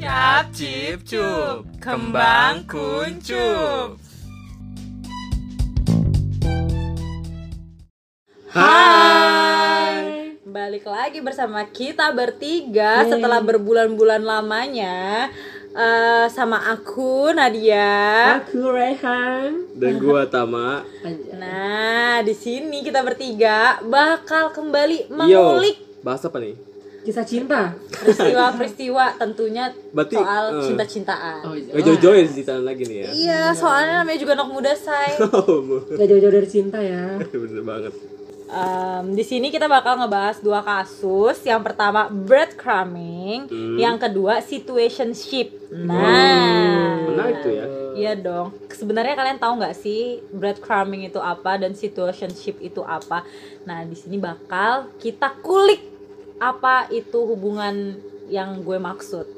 Cap cip cup, kembang kuncup. Hai, balik lagi bersama kita bertiga setelah berbulan-bulan lamanya. Sama aku Nadia, aku Rehan, dan gua Tama. Nah, di sini kita bertiga bakal kembali mengulik bahas apa nih? Kisah cinta, peristiwa-peristiwa tentunya. Berarti, soal cinta-cintaan. Gak jauh-jauh dari cintaan lagi nih ya. Iya, soalnya namanya juga anak muda, say. Gak jauh-jauh dari cinta ya. Bener banget. Di sini kita bakal ngebahas dua kasus. Yang pertama breadcrumbing, yang kedua situationship. Nah, menarik tuh ya. Iya dong. Sebenarnya kalian tahu nggak sih breadcrumbing itu apa dan situationship itu apa? Nah, di sini bakal kita kulik apa itu hubungan yang gue maksud.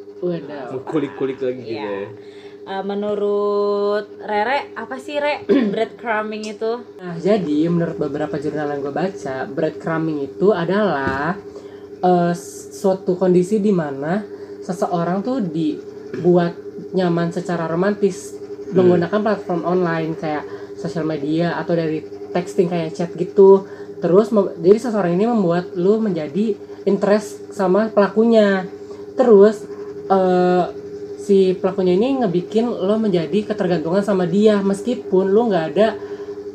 Kulik-kulik lagi gitu ya. Menurut Rere, apa sih Re breadcrumbing itu? Nah, jadi menurut beberapa jurnal yang gue baca, breadcrumbing itu adalah suatu kondisi di mana seseorang tuh dibuat nyaman secara romantis menggunakan platform online kayak sosial media atau dari texting kayak chat gitu. Terus jadi seseorang ini membuat lu menjadi interest sama pelakunya. Terus si pelakunya ini ngebikin lo menjadi ketergantungan sama dia, meskipun lo gak ada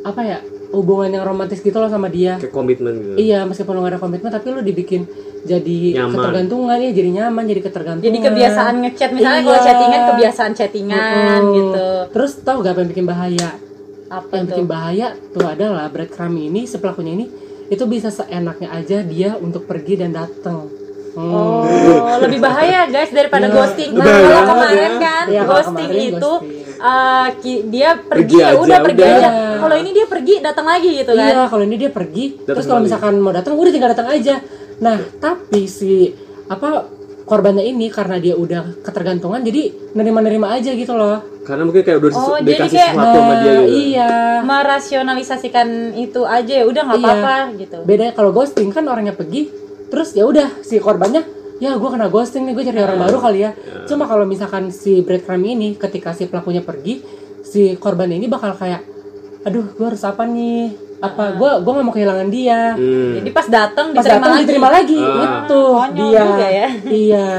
apa ya, hubungan yang romantis gitu lo sama dia, kayak komitmen gitu. Iya, meskipun lo gak ada komitmen, tapi lo dibikin jadi nyaman. Ketergantungan ya, jadi nyaman, jadi ketergantungan. Jadi kebiasaan ngechat, misalnya kalau chattingan, kebiasaan chattingan gitu. Terus tau gak apa yang bikin bahaya? Apa yang bikin bahaya tuh adalah breadcrumbing ini, si pelakunya ini itu bisa seenaknya aja dia untuk pergi dan datang. Lebih bahaya guys daripada ghosting. Nah, kalau kemarin kan ya, ghosting kemarin itu dia pergi ya udah pergi aja. Kalau ini dia pergi datang lagi gitu kan. Iya, kalau ini dia pergi datang. Terus kalau misalkan mau datang udah tinggal datang aja. Nah, tapi si korbannya ini karena dia udah ketergantungan jadi nerima-nerima aja gitu loh. Karena mungkin kayak udah dikasih sesuatu sama dia gitu. Iya. Merasionalisasikan itu aja ya udah enggak apa-apa gitu. Bedanya kalau ghosting kan orangnya pergi terus ya udah si korbannya ya gue kena ghosting nih, gue cari orang baru kali ya. Cuma kalau misalkan si breadcrumb ini ketika si pelakunya pergi, si korban ini bakal kayak aduh gue harus apa nih? Apa gue gak mau kehilangan dia. Jadi pas datang diterima lagi. Itu dia juga ya. Iya.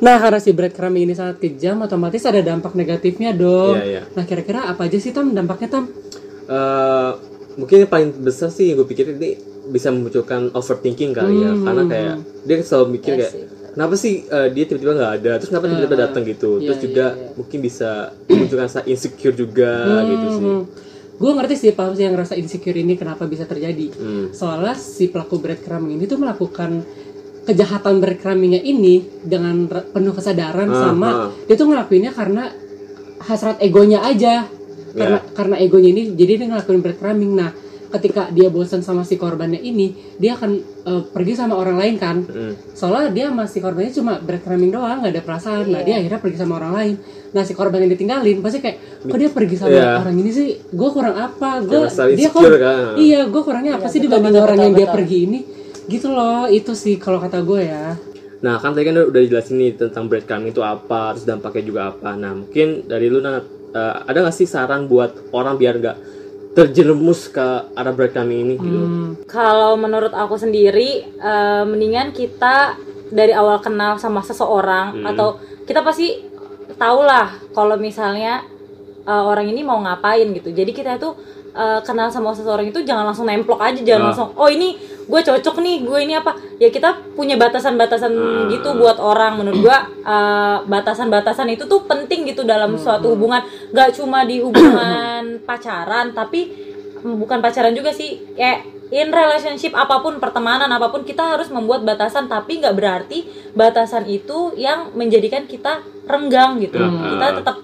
Nah, karena si breadcrumb ini sangat kejam, otomatis ada dampak negatifnya dong. Nah, kira-kira apa aja sih Tam dampaknya Tam? Mungkin yang paling besar sih gue pikir ini bisa memunculkan overthinking kali ya. Karena kayak dia selalu mikir kayak kenapa sih dia tiba-tiba nggak ada, terus kenapa tiba-tiba datang gitu. Terus juga mungkin bisa memunculkan rasa insecure juga gitu sih. Gue ngerti sih paham sih yang rasa insecure ini kenapa bisa terjadi. Soalnya si pelaku breadcrumbing ini tuh melakukan kejahatan breadcrumbingnya ini dengan penuh kesadaran sama dia tuh ngelakuinnya karena hasrat egonya aja. Karena egonya ini jadi dia ngelakuin breadcrumbing. Nah, ketika dia bosan sama si korbannya ini, dia akan pergi sama orang lain kan. Soalnya dia sama si korbannya cuma breadcrumbing doang, nggak ada perasaan. Nah, dia akhirnya pergi sama orang lain. Nah, si korban yang ditinggalin pasti kayak kok dia pergi sama orang ini sih, gue kurang apa, gue kurangnya apa sih dibanding orang yang dia pergi ini gitu loh. Itu sih kalau kata gue ya. Nah, kan tadi kan udah jelasin nih tentang breadcrumbing itu apa, terus dampaknya juga apa. Nah, mungkin dari lu ada nggak sih saran buat orang biar nggak terjerumus ke arah breadcrumbing ini gitu? Kalau menurut aku sendiri mendingan kita dari awal kenal sama seseorang atau kita pasti taulah kalau misalnya orang ini mau ngapain gitu. Jadi kita itu kenal sama seseorang itu jangan langsung nemplok aja, jangan langsung oh ini gue cocok nih, gue ini apa. Ya kita punya batasan-batasan gitu buat orang. Menurut gue batasan-batasan itu tuh penting gitu dalam suatu hubungan. Gak cuma di hubungan pacaran, tapi bukan pacaran juga sih, kayak in relationship apapun, pertemanan apapun, kita harus membuat batasan. Tapi gak berarti batasan itu yang menjadikan kita renggang gitu. Kita tetap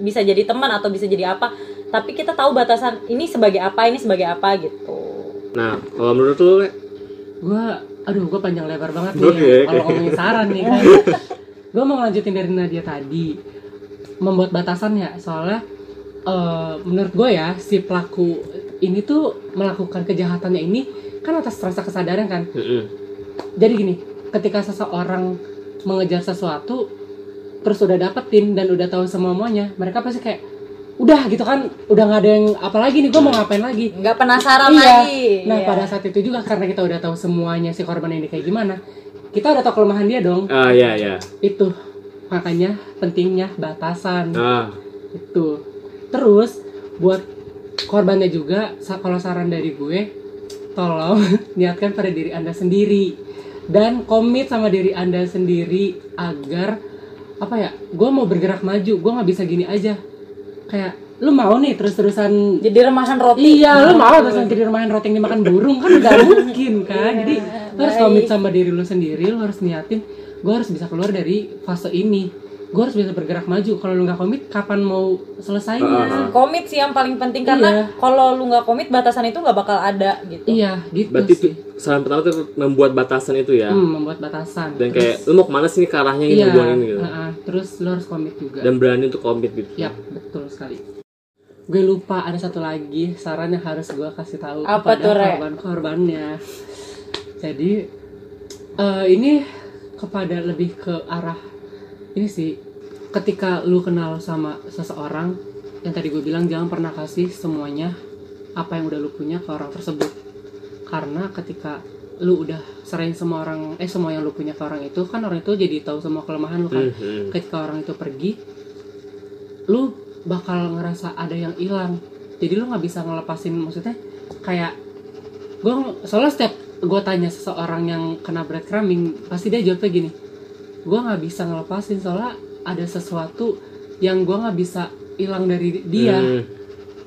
bisa jadi teman atau bisa jadi apa, tapi kita tahu batasan ini sebagai apa gitu. Nah, kalau menurut lu gue panjang lebar banget nih kalau ngomongin saran nih kan. Gue mau ngelanjutin dari Nadia tadi, membuat batasannya. Soalnya menurut gue ya, si pelaku ini tuh melakukan kejahatannya ini kan atas rasa kesadaran kan. Jadi gini, ketika seseorang mengejar sesuatu terus udah dapetin dan udah tahu semuanya, mereka pasti kayak udah gitu kan, udah nggak ada yang apalagi nih, gue mau ngapain lagi, nggak penasaran lagi. Nah pada saat itu juga karena kita udah tahu semuanya si korban ini kayak gimana, kita udah tahu kelemahan dia dong. Itu makanya pentingnya batasan. Itu terus buat korbannya juga, kalau saran dari gue, tolong niatkan pada diri Anda sendiri dan komit sama diri Anda sendiri agar apa ya, gue mau bergerak maju, gue nggak bisa gini aja. Kayak lu mau nih terus-terusan jadi remahan roti. Iya, lu mau terus-terusan jadi remahan roti yang dimakan burung kan enggak mungkin kan. Jadi lu harus komit sama diri lu sendiri, lu harus niatin gue harus bisa keluar dari fase ini. Gue harus bisa bergerak maju. Kalau lu enggak komit, kapan mau selesainya? Komit sih yang paling penting, karena kalau lu enggak komit, batasan itu enggak bakal ada gitu. Iya, gitu. Berarti sih saran pertama tuh membuat batasan itu ya. Membuat batasan. Dan terus, kayak lu mau kemana sih nih, ke arahnya gitu, hubungan ini gitu. Terus lu harus komit juga. Dan berani untuk komit gitu. Iya, betul sekali. Gue lupa ada satu lagi saran yang harus gue kasih tahu kepada korban-korbannya. Jadi ini kepada lebih ke arah ini sih, ketika lu kenal sama seseorang yang tadi gue bilang, jangan pernah kasih semuanya apa yang udah lu punya ke orang tersebut, karena ketika lu udah serahin semua orang semua yang lu punya ke orang itu, kan orang itu jadi tahu semua kelemahan lu kan. Ketika orang itu pergi, lu bakal ngerasa ada yang hilang, jadi lu nggak bisa ngelepasin. Maksudnya kayak gue, soalnya setiap gue tanya seseorang yang kena breadcrumbing, pasti dia jawabnya gini, gue nggak bisa ngelepasin soalnya ada sesuatu yang gue nggak bisa hilang dari dia.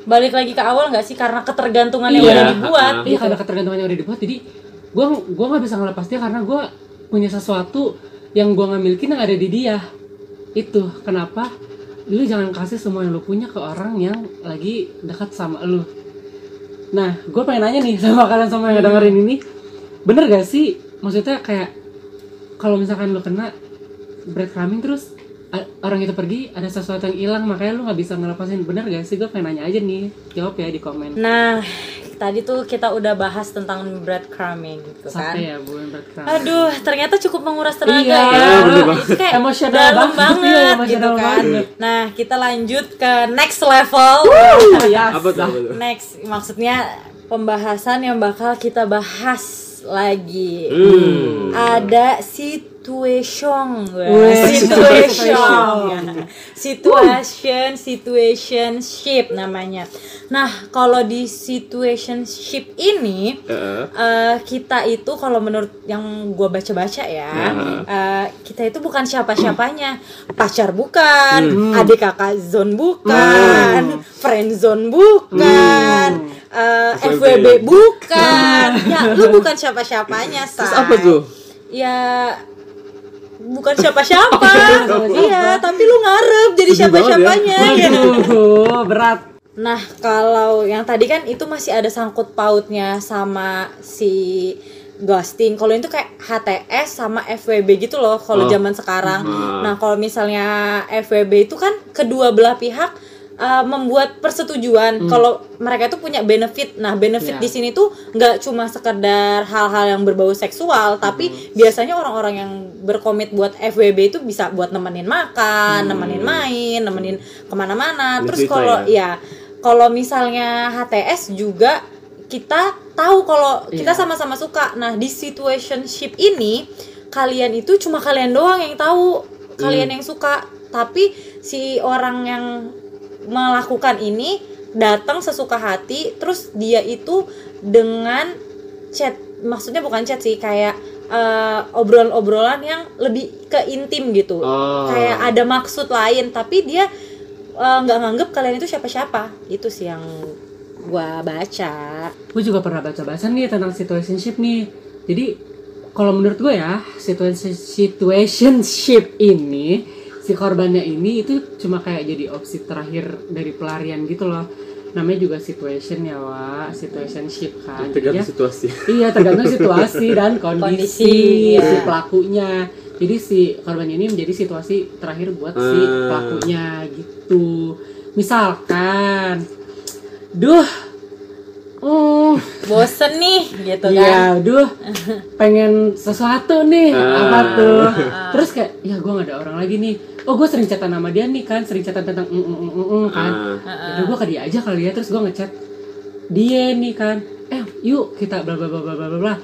Balik lagi ke awal nggak sih, karena ketergantungan yang udah dibuat. Iya, karena ketergantungan yang udah dibuat, jadi gue nggak bisa ngelepas dia karena gue punya sesuatu yang gue nggak miliki yang ada di dia. Itu kenapa lu jangan kasih semua yang lu punya ke orang yang lagi dekat sama lu. Nah, gue pengen nanya nih sama kalian semua yang dengerin ini, bener gak sih? Maksudnya kayak kalau misalkan lu kena breadcrumbing terus orang itu pergi, ada sesuatu yang hilang, makanya lu gak bisa ngelepasin, bener gak sih? Gue pengen nanya aja nih, jawab ya di komen. Nah, tadi tuh kita udah bahas tentang breadcrumbing gitu kan. Sampai ya bukan breadcrumbing. Aduh, ternyata cukup menguras tenaga ya. Kayak emosional banget gitu kan. Nah, kita lanjut ke next level. Next, maksudnya pembahasan yang bakal kita bahas lagi. Ada situationship namanya. Nah, kalau di situationship ini kita itu, kalau menurut yang gue baca-baca ya, kita itu bukan siapa-siapanya. Pacar bukan, adik kakak zone bukan, friend zone bukan, FWB bukan. Ya, lu bukan siapa-siapanya, Shay. Terus apa tuh? Ya, bukan siapa-siapa. Iya, tapi lu ngarep jadi siapa-siapanya ya. Berat. Nah, kalau yang tadi kan itu masih ada sangkut pautnya sama si ghosting. Kalau itu kayak HTS sama FWB gitu loh kalau zaman sekarang. Nah, kalau misalnya FWB itu kan kedua belah pihak membuat persetujuan kalau mereka itu punya benefit. Nah, benefit di sini tuh nggak cuma sekedar hal-hal yang berbau seksual, tapi biasanya orang-orang yang berkomit buat FWB itu bisa buat nemenin makan, nemenin main, nemenin kemana-mana. Terus kalau kalau misalnya HTS juga kita tahu kalau kita sama-sama suka. Nah, di situationship ini kalian itu cuma kalian doang yang tahu kalian yang suka, tapi si orang yang melakukan ini datang sesuka hati, terus dia itu dengan chat, maksudnya bukan chat sih, kayak obrolan-obrolan yang lebih ke intim gitu, kayak ada maksud lain, tapi dia nggak nganggep kalian itu siapa-siapa. Itu sih yang gua baca. Gua juga pernah baca-baca nih tentang situationship nih. Jadi kalau menurut gua ya, situationship ini si korbannya ini itu cuma kayak jadi opsi terakhir dari pelarian gitu loh. Namanya juga situation ya, Wak. Situationship kan. Tergantung situasi. Iya, tergantung situasi dan kondisi si pelakunya. Jadi si korbannya ini menjadi situasi terakhir buat si pelakunya gitu. Misalkan, duh, bosen nih gitu kan. Iya, aduh pengen sesuatu nih, apa tuh. Terus kayak, ya gue gak ada orang lagi nih. Oh gue sering chatan sama dia nih kan, sering chatan tentang kan. Aduh gue ke dia aja kali ya, terus gue ngechat dia nih kan. Yuk kita bla bla bla bla bla bla.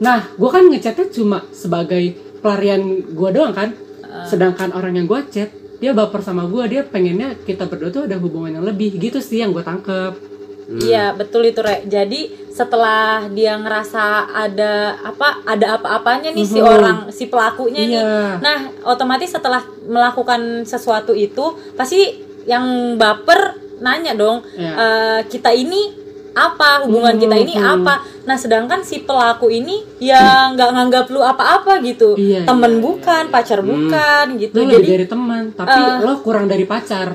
Nah, gue kan ngechatnya cuma sebagai pelarian gue doang kan. Sedangkan orang yang gue chat, dia baper sama gue, dia pengennya kita berdua tuh ada hubungan yang lebih. Gitu sih yang gue tangkep. Iya betul itu Re. Jadi setelah dia ngerasa ada apa-apanya nih si orang, si pelakunya nih. Nah, otomatis setelah melakukan sesuatu itu, pasti yang baper nanya dong, kita ini apa, hubungan kita ini apa. Nah sedangkan si pelaku ini ya nggak nganggap lu apa-apa gitu. Temen bukan, pacar bukan gitu. Lo jadi dari teman, tapi lo kurang dari pacar.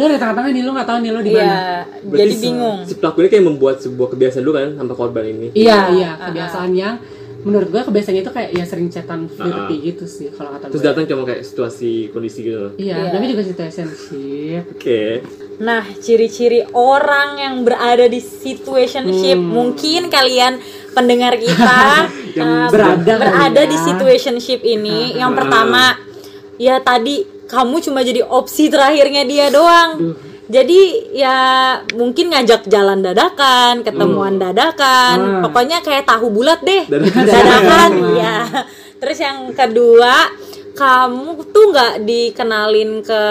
Lo dari tengah-tengah nih, lo nggak tahu nih lo di mana. Jadi bingung. Si pelaku ini kayak membuat sebuah kebiasaan dulu kan sama korban ini. Iya kebiasaan yang menurut gue kebiasaannya itu kayak ya sering chatan flirty gitu sih kalau kata gue. Terus datang cuma kayak situasi kondisi gitu loh. Iya, tapi juga situation ship. Oke. Nah, ciri-ciri orang yang berada di situationship, mungkin kalian pendengar kita berada di situationship ini. Yang pertama, ya tadi kamu cuma jadi opsi terakhirnya dia doang. Jadi ya mungkin ngajak jalan dadakan, ketemuan dadakan, pokoknya kayak tahu bulat deh, dadakan. Ya. Terus yang kedua, kamu tuh nggak dikenalin ke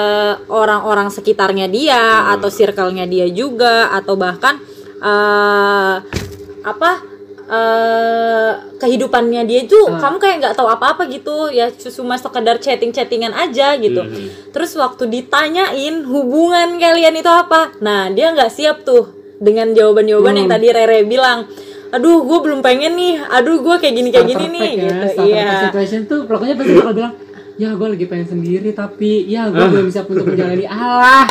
orang-orang sekitarnya dia atau circle-nya dia juga, atau bahkan kehidupannya dia itu kamu kayak nggak tahu apa-apa gitu ya, cuma sekedar chatting-chattingan aja gitu. Terus waktu ditanyain hubungan kalian itu apa, nah dia nggak siap tuh dengan jawaban-jawaban yang tadi Rere bilang. Aduh, gue belum pengen nih. Aduh, gue kayak gini nih. Ya, gitu. Iya. Situation tuh pelakunya pasti bakal bilang, ya gue lagi pengen sendiri, tapi ya gue belum bisa untuk menjalani. Allah,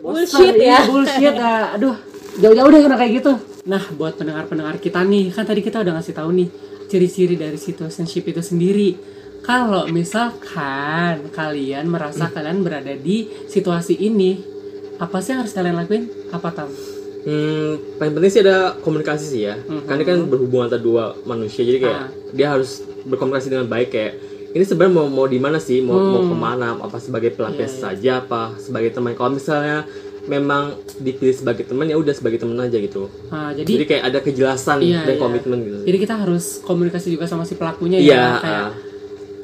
bullshit ya. Bullshit. Aduh, jauh-jauh deh kena kayak gitu. Nah, buat pendengar-pendengar kita nih, kan tadi kita udah ngasih tahu nih ciri-ciri dari situationship itu sendiri. Kalau misalkan kalian merasa kalian berada di situasi ini, apa sih yang harus kalian lakuin? Apa tahu? Paling penting sih ada komunikasi sih ya. Karena kan berhubungan antara dua manusia, jadi kayak dia harus berkomunikasi dengan baik, kayak ini sebenarnya mau di mana sih, mau kemana, apa sebagai pelampias saja, apa sebagai teman. Kalau misalnya memang dipilih sebagai teman, ya udah sebagai teman aja gitu. Jadi kayak ada kejelasan dan komitmen gitu. Jadi kita harus komunikasi juga sama si pelakunya ya, kayak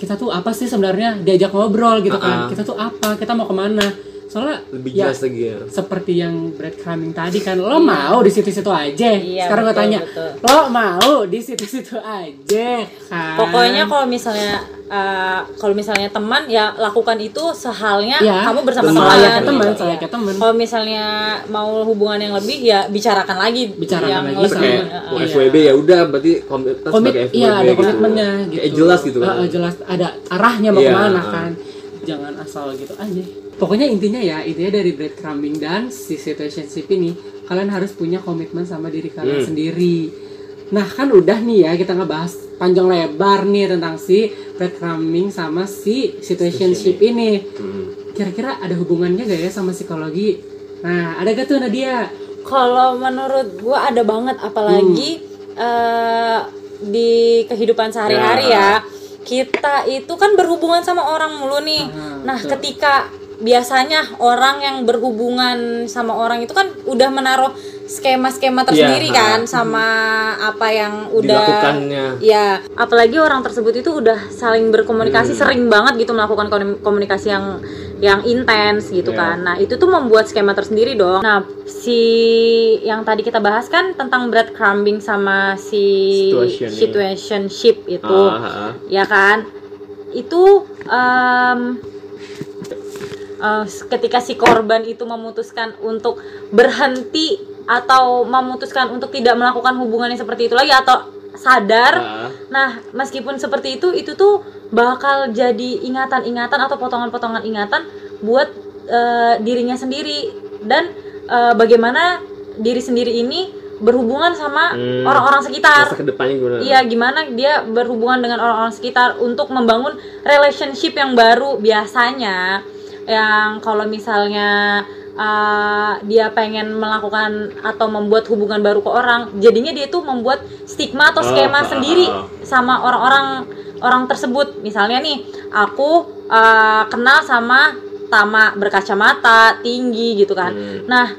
kita tuh apa sih sebenarnya, diajak ngobrol gitu kan. Kita tuh apa, kita mau kemana. Soalnya lebih jelas lagi ya, seperti yang breadcrumbing tadi kan, lo mau di situ-situ aja. Sekarang gue tanya, lo mau di situ-situ aja kan? Pokoknya kalau misalnya teman, ya lakukan itu sehalnya kamu bersama teman. Kalau misalnya mau hubungan yang lebih, ya bicarakan lagi. Kayak FWB ya udah, berarti komitmen sebagai FWB. Iya, ada komitmennya gitu. Kayak jelas gitu kan? Jelas, ada arahnya mau kemana kan? Jangan asal gitu aja. Pokoknya intinya dari breadcrumbing dan si situationship ini, kalian harus punya komitmen sama diri kalian sendiri. Nah kan udah nih ya, kita ngebahas panjang lebar nih tentang si breadcrumbing sama si situationship ini. Kira-kira ada hubungannya gak ya sama psikologi? Nah ada gak tuh Nadia? Kalau menurut gue ada banget, apalagi di kehidupan sehari-hari ya. Kita itu kan berhubungan sama orang mulu nih. Nah betul. Ketika biasanya orang yang berhubungan sama orang itu kan udah menaruh skema-skema tersendiri kan sama apa yang udah dilakukannya. Ya, apalagi orang tersebut itu udah saling berkomunikasi sering banget gitu, melakukan komunikasi yang intens gitu kan. Nah, itu tuh membuat skema tersendiri dong. Nah, si yang tadi kita bahas kan tentang breadcrumbing sama si situationship itu. Ya kan? Itu ketika si korban itu memutuskan untuk berhenti atau memutuskan untuk tidak melakukan hubungan yang seperti itu lagi atau sadar, nah meskipun seperti itu tuh bakal jadi ingatan-ingatan atau potongan-potongan ingatan buat dirinya sendiri, dan bagaimana diri sendiri ini berhubungan sama orang-orang sekitar. Iya, gimana dia berhubungan dengan orang-orang sekitar untuk membangun relationship yang baru. Biasanya yang kalau misalnya dia pengen melakukan atau membuat hubungan baru ke orang, jadinya dia tuh membuat stigma atau skema sendiri sama orang tersebut. Misalnya nih, aku kenal sama Tama berkacamata tinggi gitu kan. Nah,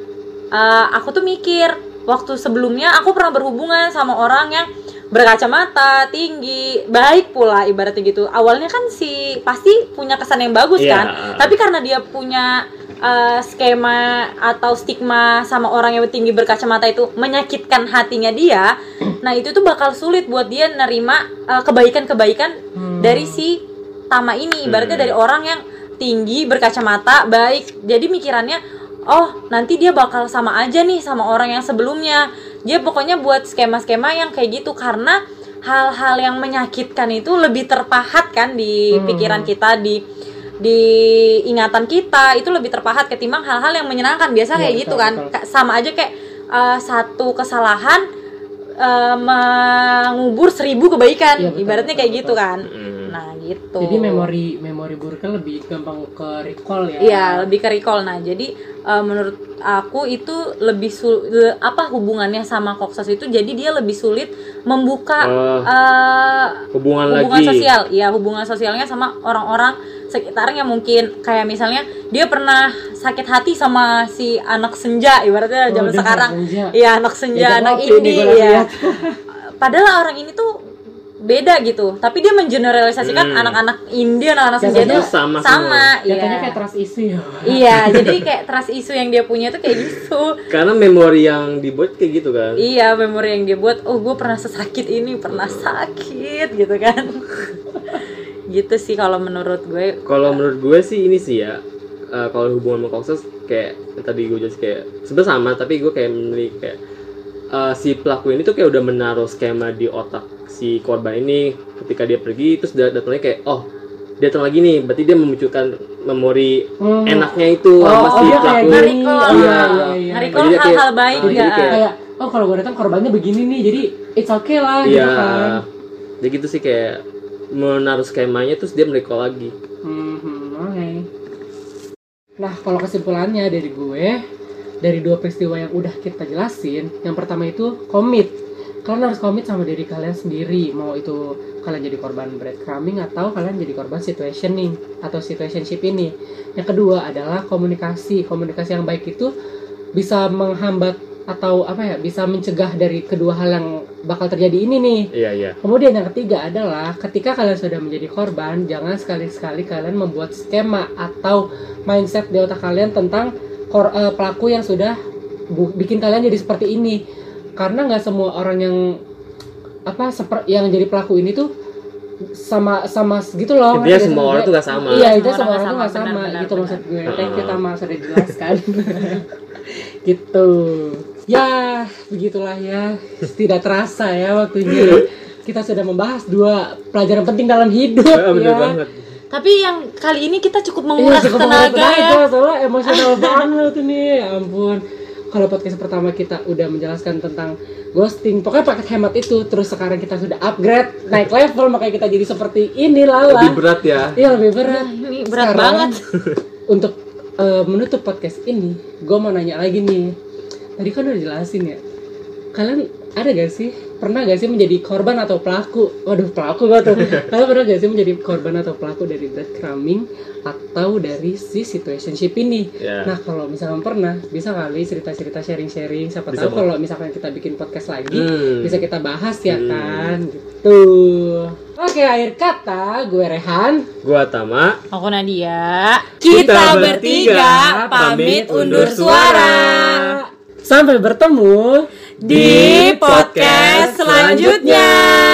aku tuh mikir waktu sebelumnya aku pernah berhubungan sama orang yang berkacamata tinggi, baik pula ibaratnya gitu. Awalnya kan si pasti punya kesan yang bagus kan, tapi karena dia punya skema atau stigma sama orang yang tinggi berkacamata itu menyakitkan hatinya dia. Nah itu tuh bakal sulit buat dia nerima kebaikan-kebaikan dari si Tama ini, ibaratnya dari orang yang tinggi berkacamata baik. Jadi mikirannya, oh nanti dia bakal sama aja nih sama orang yang sebelumnya. Dia pokoknya buat skema-skema yang kayak gitu, karena hal-hal yang menyakitkan itu lebih terpahat kan di pikiran kita, di ingatan kita itu lebih terpahat ketimbang hal-hal yang menyenangkan. Biasa kayak gitu kan, sama aja kayak satu kesalahan mengubur 1000 kebaikan, ibaratnya kayak gitu kan. Nah gitu. Jadi memori buruk kan lebih gampang ke recall ya. Iya, lebih ke recall. Nah jadi menurut aku itu lebih hubungannya sama Koksos itu, jadi dia lebih sulit membuka hubungan lagi sosial. Iya, hubungan sosialnya sama orang-orang sekitarnya. Mungkin kayak misalnya dia pernah sakit hati sama si anak senja, ibaratnya zaman sekarang. Iya, anak senja, anak indie ya. Padahal orang ini tuh beda gitu, tapi dia mengeneralisasikan anak-anak India, anak-anak senja itu sama. Jatuhnya kayak trust issue ya. Iya, jadi kayak trust issue yang dia punya tuh kayak gitu. Karena memori yang dibuat kayak gitu kan. Iya, memori yang dia buat, oh gue pernah sesakit ini, pernah sakit gitu kan. Gitu sih kalau menurut gue. Kalau menurut gue sih ini sih ya, kalau hubungan sama Koksos kayak tadi gue just kayak sebenarnya sama, tapi gue kayak memilih kayak si pelaku ini tuh kayak udah menaruh skema di otak si korban ini. Ketika dia pergi terus datangnya kayak, oh dia datang lagi nih, berarti dia memunculkan memori enaknya itu sama si pelaku. Ngerikol hal-hal baik ya. Kayak, oh kalau gue datang korbannya begini nih, jadi it's okay lah gitu kan. Jadi gitu sih, kayak menaruh skemanya terus dia merikol lagi. Okay. Nah kalau kesimpulannya dari gue, dari dua peristiwa yang udah kita jelasin, yang pertama itu komit. Kalian harus komit sama diri kalian sendiri, mau itu kalian jadi korban breadcrumbing atau kalian jadi korban situationing atau situationship ini. Yang kedua adalah komunikasi. Komunikasi yang baik itu bisa menghambat atau bisa mencegah dari kedua hal yang bakal terjadi ini nih. Iya. Kemudian yang ketiga adalah ketika kalian sudah menjadi korban, jangan sekali-sekali kalian membuat skema atau mindset di otak kalian tentang pelaku yang sudah bikin kalian jadi seperti ini. Karena nggak semua orang yang yang jadi pelaku ini tuh sama gitu loh. Dia semua orang tuh nggak sama. Iya, itu semua orang tuh nggak sama. Benar, gitu benar. Maksud gue. Kita sudah dijelaskan. Gitu. Ya, begitulah ya. Tidak terasa ya waktunya. Kita sudah membahas dua pelajaran penting dalam hidup. Benar banget. Tapi yang kali ini kita cukup menguras tenaga ya. Soalnya emosional banget nih, ya ampun. Kalau podcast pertama kita udah menjelaskan tentang ghosting, pokoknya paket hemat itu. Terus sekarang kita sudah upgrade, naik level, makanya kita jadi seperti ini Lala. Lebih berat ya. Iya lebih berat. Ini berat sekarang, banget. Untuk menutup podcast ini, gue mau nanya lagi nih. Tadi kan udah jelasin ya, kalian ada gak sih, pernah gak sih menjadi korban atau pelaku? Waduh, pelaku gue tuh. Kalian pernah gak sih menjadi korban atau pelaku dari breadcrumbing atau dari si situationship ini? Yeah. Nah kalau misalkan pernah, bisa kali cerita-cerita sharing-sharing. Siapa bisa tahu kalau misalkan kita bikin podcast lagi, bisa kita bahas ya kan? Gitu. Oke, akhir kata gue Rehan, gue Tama, aku Nadia. Kita bertiga pamit undur suara. Sampai bertemu di podcast selanjutnya.